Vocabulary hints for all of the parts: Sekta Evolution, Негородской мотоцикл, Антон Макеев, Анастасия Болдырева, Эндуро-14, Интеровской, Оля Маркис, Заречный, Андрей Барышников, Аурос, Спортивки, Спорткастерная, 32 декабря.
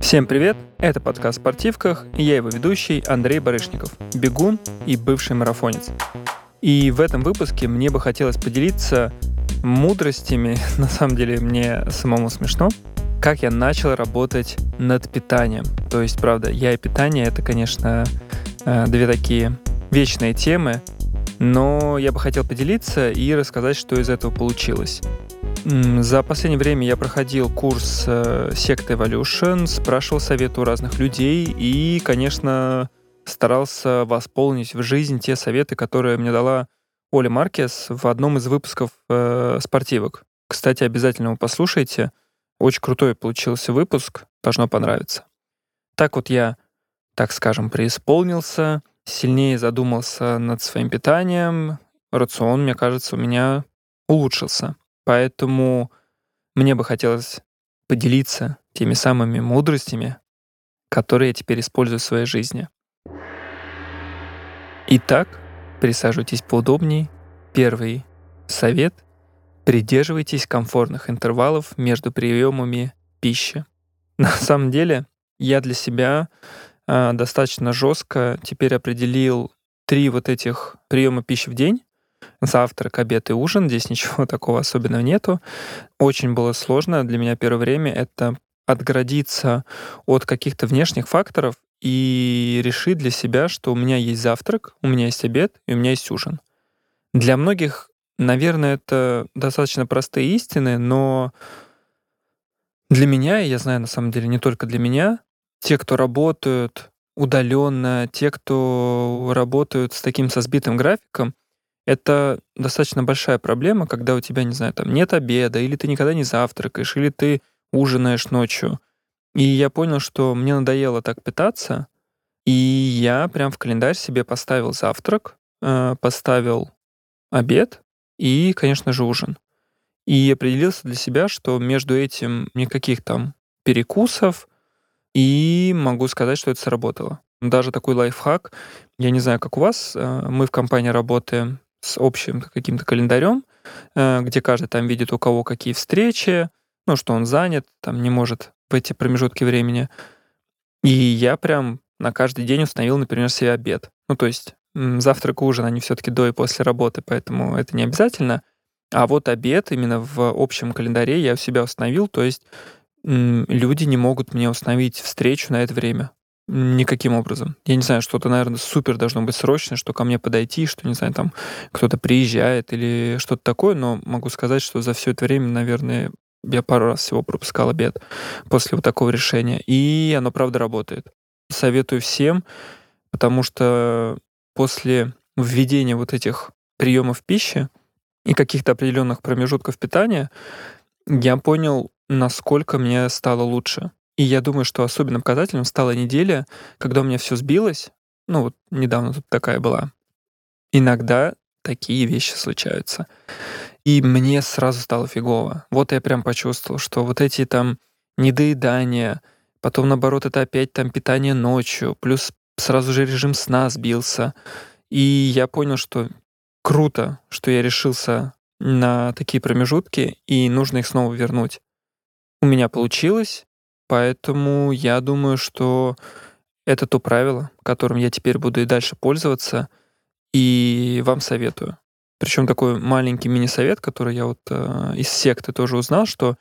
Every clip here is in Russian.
Всем привет! Это подкаст «Спортивках» и я его ведущий Андрей Барышников, бегун и бывший марафонец. И в этом выпуске мне бы хотелось поделиться мудростями, на самом деле мне самому смешно, как я начал работать над питанием. То есть, правда, я и питание — это, конечно, две такие вечные темы, но я бы хотел поделиться и рассказать, что из этого получилось. За последнее время я проходил курс Sekta Evolution, спрашивал советы у разных людей и, конечно, старался восполнить в жизнь те советы, которые мне дала Оля Маркис в одном из выпусков «Спортивок». Кстати, обязательно его послушайте. Очень крутой получился выпуск, должно понравиться. Так вот я, так скажем, преисполнился, сильнее задумался над своим питанием. Рацион, мне кажется, у меня улучшился. Поэтому мне бы хотелось поделиться теми самыми мудростями, которые я теперь использую в своей жизни. Итак, присаживайтесь поудобнее. Первый совет — придерживайтесь комфортных интервалов между приемами пищи. На самом деле, я для себя достаточно жестко теперь определил 3 вот этих приема пищи в день. Завтрак, обед и ужин. Здесь ничего такого особенного нету. Очень было сложно для меня первое время это отгородиться от каких-то внешних факторов и решить для себя, что у меня есть завтрак, у меня есть обед и у меня есть ужин. Для многих, наверное, это достаточно простые истины, но для меня, я знаю, на самом деле, не только для меня, те, кто работают удаленно, те, кто работают с таким со сбитым графиком, это достаточно большая проблема, когда у тебя, не знаю, там нет обеда, или ты никогда не завтракаешь, или ты ужинаешь ночью. И я понял, что мне надоело так питаться, и я прям в календарь себе поставил завтрак, поставил обед и, конечно же, ужин. И определился для себя, что между этим никаких там перекусов, и могу сказать, что это сработало. Даже такой лайфхак, я не знаю, как у вас, мы в компании работаем с общим каким-то календарем, где каждый там видит, у кого какие встречи, ну, что он занят, там не может в эти промежутки времени. И я прям на каждый день установил, например, себе обед. Ну, то есть завтрак и ужин, они все-таки до и после работы, поэтому это не обязательно. А вот обед именно в общем календаре я у себя установил, то есть люди не могут мне установить встречу на это время. Никаким образом. Я не знаю, что-то, наверное, супер должно быть срочно, что ко мне подойти, что, не знаю, там кто-то приезжает или что-то такое, но могу сказать, что за все это время, наверное, я пару раз всего пропускал обед после вот такого решения. И оно, правда, работает. Советую всем, потому что после введения вот этих приемов пищи и каких-то определенных промежутков питания я понял, насколько мне стало лучше. И я думаю, что особенным показателем стала неделя, когда у меня все сбилось. Ну вот недавно тут такая была. Иногда такие вещи случаются. И мне сразу стало фигово. Вот я прям почувствовал, что вот эти там недоедания, потом, наоборот, это опять там питание ночью, плюс сразу же режим сна сбился. И я понял, что круто, что я решился на такие промежутки, и нужно их снова вернуть. У меня получилось. Поэтому я думаю, что это то правило, которым я теперь буду и дальше пользоваться, и вам советую. Причем такой маленький мини-совет, который я вот из секты тоже узнал, что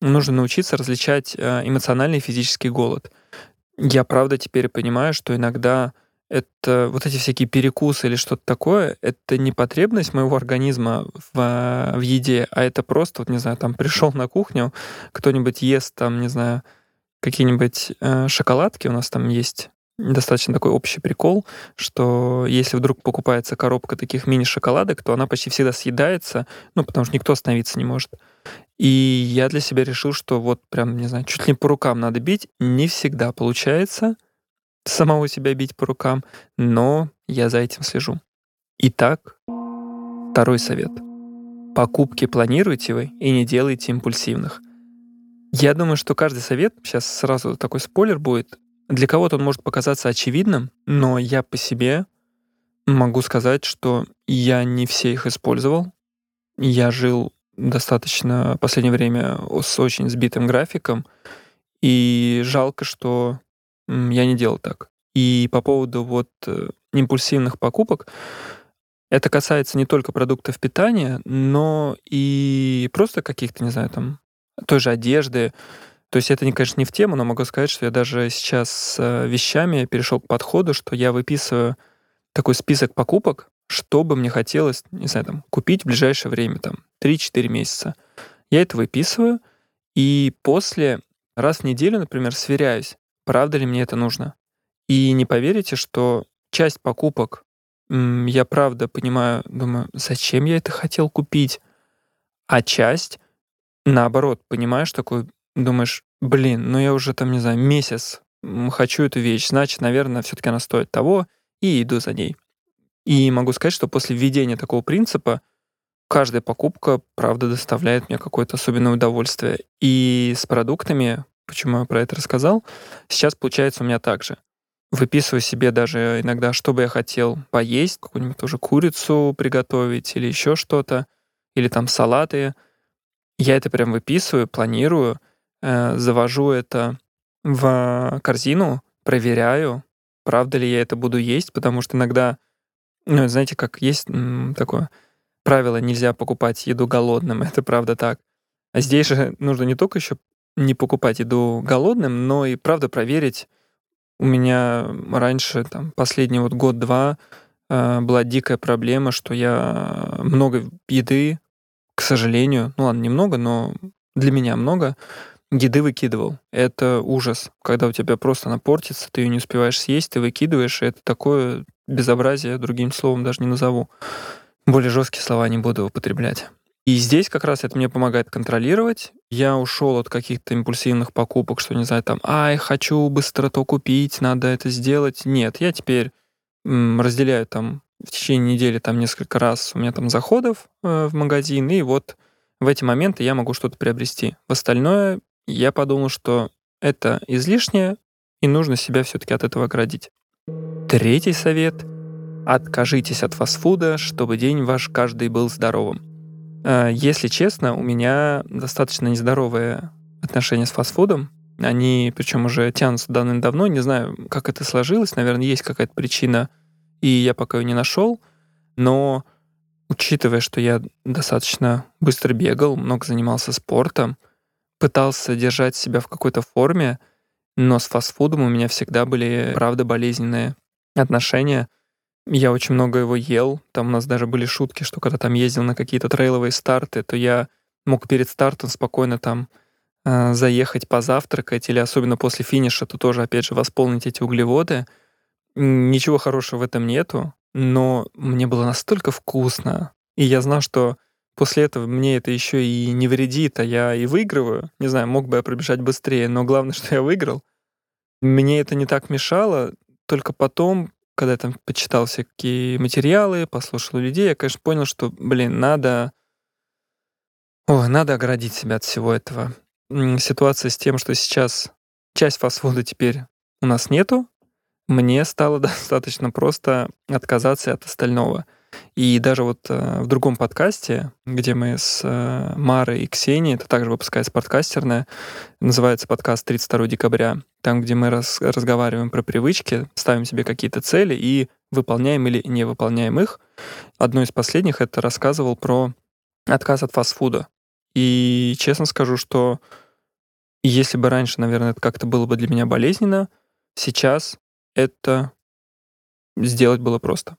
нужно научиться различать эмоциональный и физический голод. Я, правда, теперь понимаю, что иногда это вот эти всякие перекусы или что-то такое, это не потребность моего организма в еде, а это просто, вот не знаю, там пришел на кухню, кто-нибудь ест там, не знаю, какие-нибудь шоколадки. У нас там есть достаточно такой общий прикол, что если вдруг покупается коробка таких мини-шоколадок, то она почти всегда съедается, ну, потому что никто остановиться не может. И я для себя решил, что вот прям, не знаю, чуть ли по рукам надо бить. Не всегда получается самого себя бить по рукам, но я за этим слежу. Итак, второй совет. Покупки планируйте вы и не делайте импульсивных. Я думаю, что каждый совет, сейчас сразу такой спойлер будет, для кого-то он может показаться очевидным, но я по себе могу сказать, что я не все их использовал. Я жил достаточно в последнее время с очень сбитым графиком, и жалко, что я не делал так. И по поводу вот импульсивных покупок, это касается не только продуктов питания, но и просто каких-то, не знаю, там, той же одежды. То есть это, конечно, не в тему, но могу сказать, что я даже сейчас с вещами перешел к подходу, что я выписываю такой список покупок, что бы мне хотелось, не знаю, там, купить в ближайшее время, там, 3-4 месяца. Я это выписываю, и после раз в неделю, например, сверяюсь, правда ли мне это нужно. И не поверите, что часть покупок я правда понимаю, думаю, зачем я это хотел купить, а часть, наоборот, понимаешь, такой, думаешь, блин, ну я уже там, не знаю, месяц хочу эту вещь, значит, наверное, все-таки она стоит того, и иду за ней. И могу сказать, что после введения такого принципа каждая покупка, правда, доставляет мне какое-то особенное удовольствие. И с продуктами, почему я про это рассказал, сейчас получается у меня так же. Выписываю себе даже иногда, что бы я хотел поесть, какую-нибудь тоже курицу приготовить или еще что-то, или там салаты. Я это прям выписываю, планирую, завожу это в корзину, проверяю, правда ли я это буду есть, потому что иногда, ну, знаете, как есть такое правило, нельзя покупать еду голодным, это правда так. А здесь же нужно не только еще не покупать еду голодным, но и правда проверить. У меня раньше, там, последний вот год-два была дикая проблема, что я много еды, к сожалению, ну ладно, немного, но для меня много, еды выкидывал. Это ужас, когда у тебя просто она портится, ты ее не успеваешь съесть, ты выкидываешь, и это такое безобразие, другим словом даже не назову. Более жесткие слова не буду употреблять. И здесь как раз это мне помогает контролировать. Я ушел от каких-то импульсивных покупок, что, не знаю, там, ай, хочу быстро то купить, надо это сделать. Нет, я теперь разделяю там в течение недели там несколько раз у меня там заходов в магазин, и вот в эти моменты я могу что-то приобрести. В остальное я подумал, что это излишнее, и нужно себя все-таки от этого оградить. Третий совет. Откажитесь от фастфуда, чтобы день ваш каждый был здоровым. Если честно, у меня достаточно нездоровые отношения с фастфудом. Они, причем, уже тянутся давным-давно. Не знаю, как это сложилось. Наверное, есть какая-то причина, и я пока ее не нашел. Но, учитывая, что я достаточно быстро бегал, много занимался спортом, пытался держать себя в какой-то форме, но с фастфудом у меня всегда были, правда, болезненные отношения. Я очень много его ел. Там у нас даже были шутки, что когда там ездил на какие-то трейловые старты, то я мог перед стартом спокойно там заехать позавтракать, или особенно после финиша, то тоже, опять же, восполнить эти углеводы. Ничего хорошего в этом нету, но мне было настолько вкусно. И я знал, что после этого мне это еще и не вредит, а я и выигрываю. Не знаю, мог бы я пробежать быстрее, но главное, что я выиграл. Мне это не так мешало, только потом, когда я там почитал всякие материалы, послушал людей, я, конечно, понял, что, блин, надо оградить себя от всего этого. Ситуация с тем, что сейчас часть фастфуда теперь у нас нету, мне стало достаточно просто отказаться от остального. И даже вот в другом подкасте, где мы с Марой и Ксенией, это также выпускает «Спорткастерная», называется подкаст «32 декабря», там, где мы разговариваем про привычки, ставим себе какие-то цели и выполняем или не выполняем их. Одно из последних это рассказывал про отказ от фастфуда. И честно скажу, что если бы раньше, наверное, это как-то было бы для меня болезненно, сейчас это сделать было просто.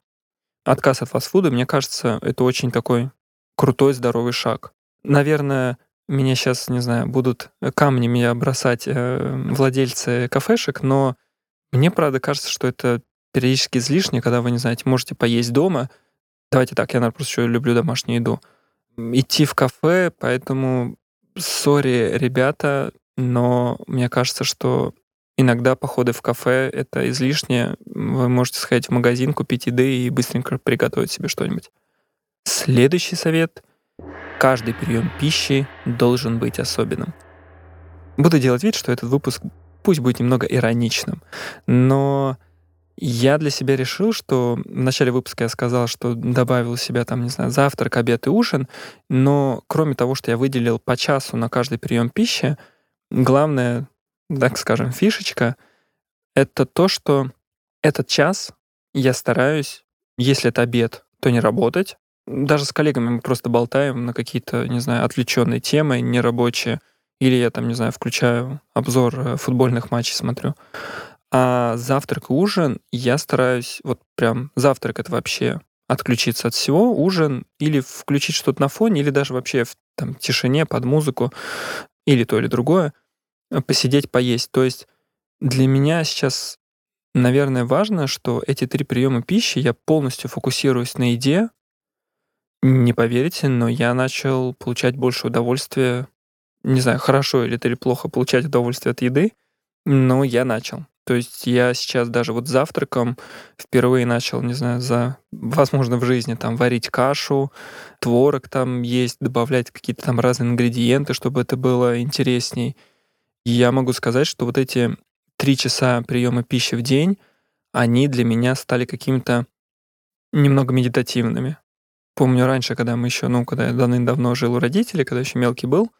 Отказ от фастфуда, мне кажется, это очень такой крутой, здоровый шаг. Наверное, меня сейчас, не знаю, будут камни меня бросать владельцы кафешек, но мне, правда, кажется, что это периодически излишне, когда вы, не знаете, можете поесть дома. Давайте так, я, наверное, просто еще люблю домашнюю еду. Идти в кафе, поэтому, сори, ребята, но мне кажется, что иногда походы в кафе — это излишне. Вы можете сходить в магазин, купить еды и быстренько приготовить себе что-нибудь. Следующий совет. Каждый прием пищи должен быть особенным. Буду делать вид, что этот выпуск пусть будет немного ироничным, но Я для себя решил, что в начале выпуска я сказал, что добавил себя там, не знаю, завтрак, обед и ужин, но кроме того, что я выделил по часу на каждый прием пищи, главная, так скажем, фишечка — это то, что этот час я стараюсь, если это обед, то не работать. Даже с коллегами мы просто болтаем на какие-то, не знаю, отвлеченные темы, нерабочие, или я там, не знаю, включаю обзор футбольных матчей, смотрю. А завтрак и ужин я стараюсь, вот прям завтрак — это вообще отключиться от всего, ужин или включить что-то на фоне, или даже вообще в там, тишине, под музыку, или то, или другое, посидеть, поесть. То есть для меня сейчас, наверное, важно, что эти три приема пищи я полностью фокусируюсь на еде. Не поверите, но я начал получать больше удовольствия. Не знаю, хорошо или это или плохо получать удовольствие от еды, но я начал. То есть я сейчас даже вот завтраком впервые начал, не знаю, возможно, в жизни там варить кашу, творог там есть, добавлять какие-то там разные ингредиенты, чтобы это было интересней. И я могу сказать, что вот эти 3 часа приема пищи в день, они для меня стали какими-то немного медитативными. Помню раньше, когда мы еще, когда я давным-давно жил у родителей, когда еще мелкий был,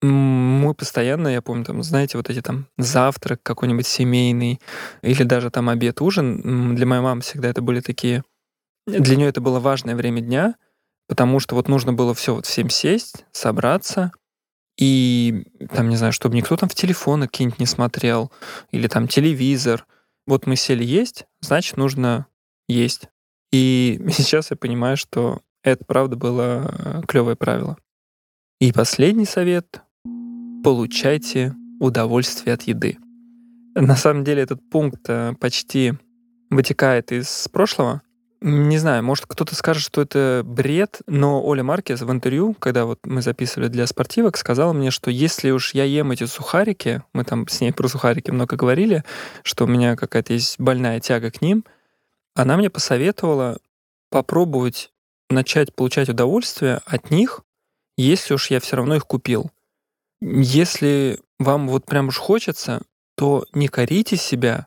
мы постоянно, я помню, там, знаете, вот эти там завтрак какой-нибудь семейный или даже там обед, ужин. Для моей мамы всегда это были такие... Для нее это было важное время дня, потому что вот нужно было все вот всем сесть, собраться, и там, не знаю, чтобы никто там в телефоны какие-нибудь не смотрел или там телевизор. Вот мы сели есть, значит, нужно есть. И сейчас я понимаю, что это, правда, было клевое правило. И последний совет. Получайте удовольствие от еды. На самом деле этот пункт почти вытекает из прошлого. Не знаю, может, кто-то скажет, что это бред, но Оля Маркис в интервью, когда вот мы записывали для спортивок, сказала мне, что если уж я ем эти сухарики, мы там с ней про сухарики много говорили, что у меня какая-то есть больная тяга к ним, она мне посоветовала попробовать начать получать удовольствие от них, если уж я все равно их купил. Если вам вот прям уж хочется, то не корите себя,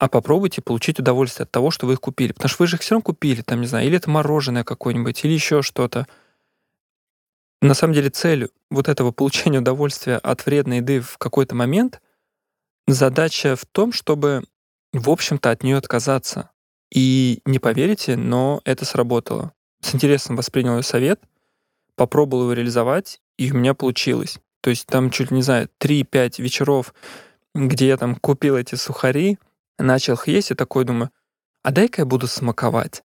а попробуйте получить удовольствие от того, что вы их купили. Потому что вы же их все равно купили, там, не знаю, или это мороженое какое-нибудь, или еще что-то. На самом деле цель вот этого получения удовольствия от вредной еды в какой-то момент, задача в том, чтобы, в общем-то, от нее отказаться. И не поверите, но это сработало. С интересом воспринял ее совет, попробовал его реализовать, и у меня получилось. То есть там чуть, не знаю, 3-5 вечеров, где я там купил эти сухари, начал их есть, и такой думаю, а дай-ка я буду смаковать.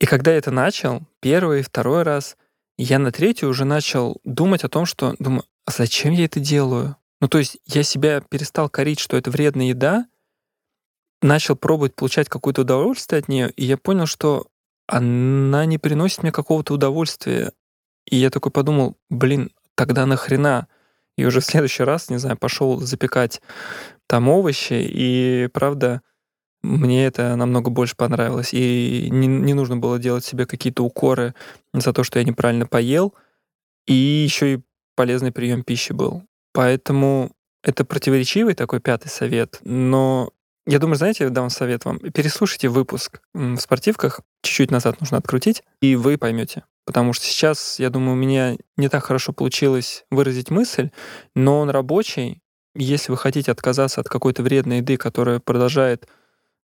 И когда я это начал, 1-й, 2-й раз, я на 3-й уже начал думать о том, что думаю, а зачем я это делаю? Ну то есть я себя перестал корить, что это вредная еда, начал пробовать получать какое-то удовольствие от нее, и я понял, что она не приносит мне какого-то удовольствия. И я такой подумал, тогда нахрена? И уже в следующий раз, не знаю, пошел запекать там овощи, и, правда, мне это намного больше понравилось. И не нужно было делать себе какие-то укоры за то, что я неправильно поел, и еще и полезный прием пищи был. Поэтому это противоречивый такой 5-й совет, но я думаю, знаете, я дам совет вам. Переслушайте выпуск в спортивках, чуть-чуть назад нужно открутить, и вы поймете. Потому что сейчас, я думаю, у меня не так хорошо получилось выразить мысль, но он рабочий. Если вы хотите отказаться от какой-то вредной еды, которая продолжает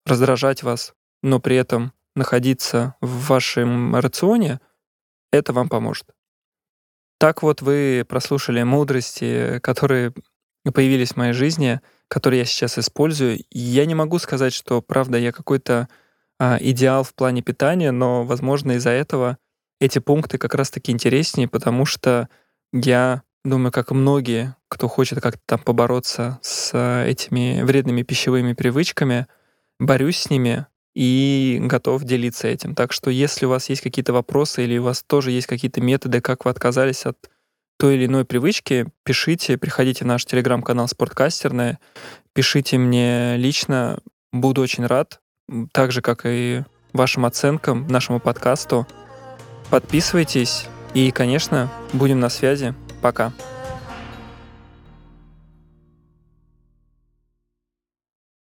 раздражать вас, но при этом находиться в вашем рационе, это вам поможет. Так вот, вы прослушали мудрости, которые появились в моей жизни, которые я сейчас использую. Я не могу сказать, что, правда, я какой-то идеал в плане питания, но, возможно, из-за этого эти пункты как раз-таки интереснее, потому что я думаю, как и многие, кто хочет как-то там побороться с этими вредными пищевыми привычками, борюсь с ними и готов делиться этим. Так что если у вас есть какие-то вопросы или у вас тоже есть какие-то методы, как вы отказались от той или иной привычки, пишите, приходите в наш телеграм-канал «Спорткастерная», пишите мне лично, буду очень рад, так же, как и вашим оценкам, нашему подкасту. Подписывайтесь и, конечно, будем на связи. Пока.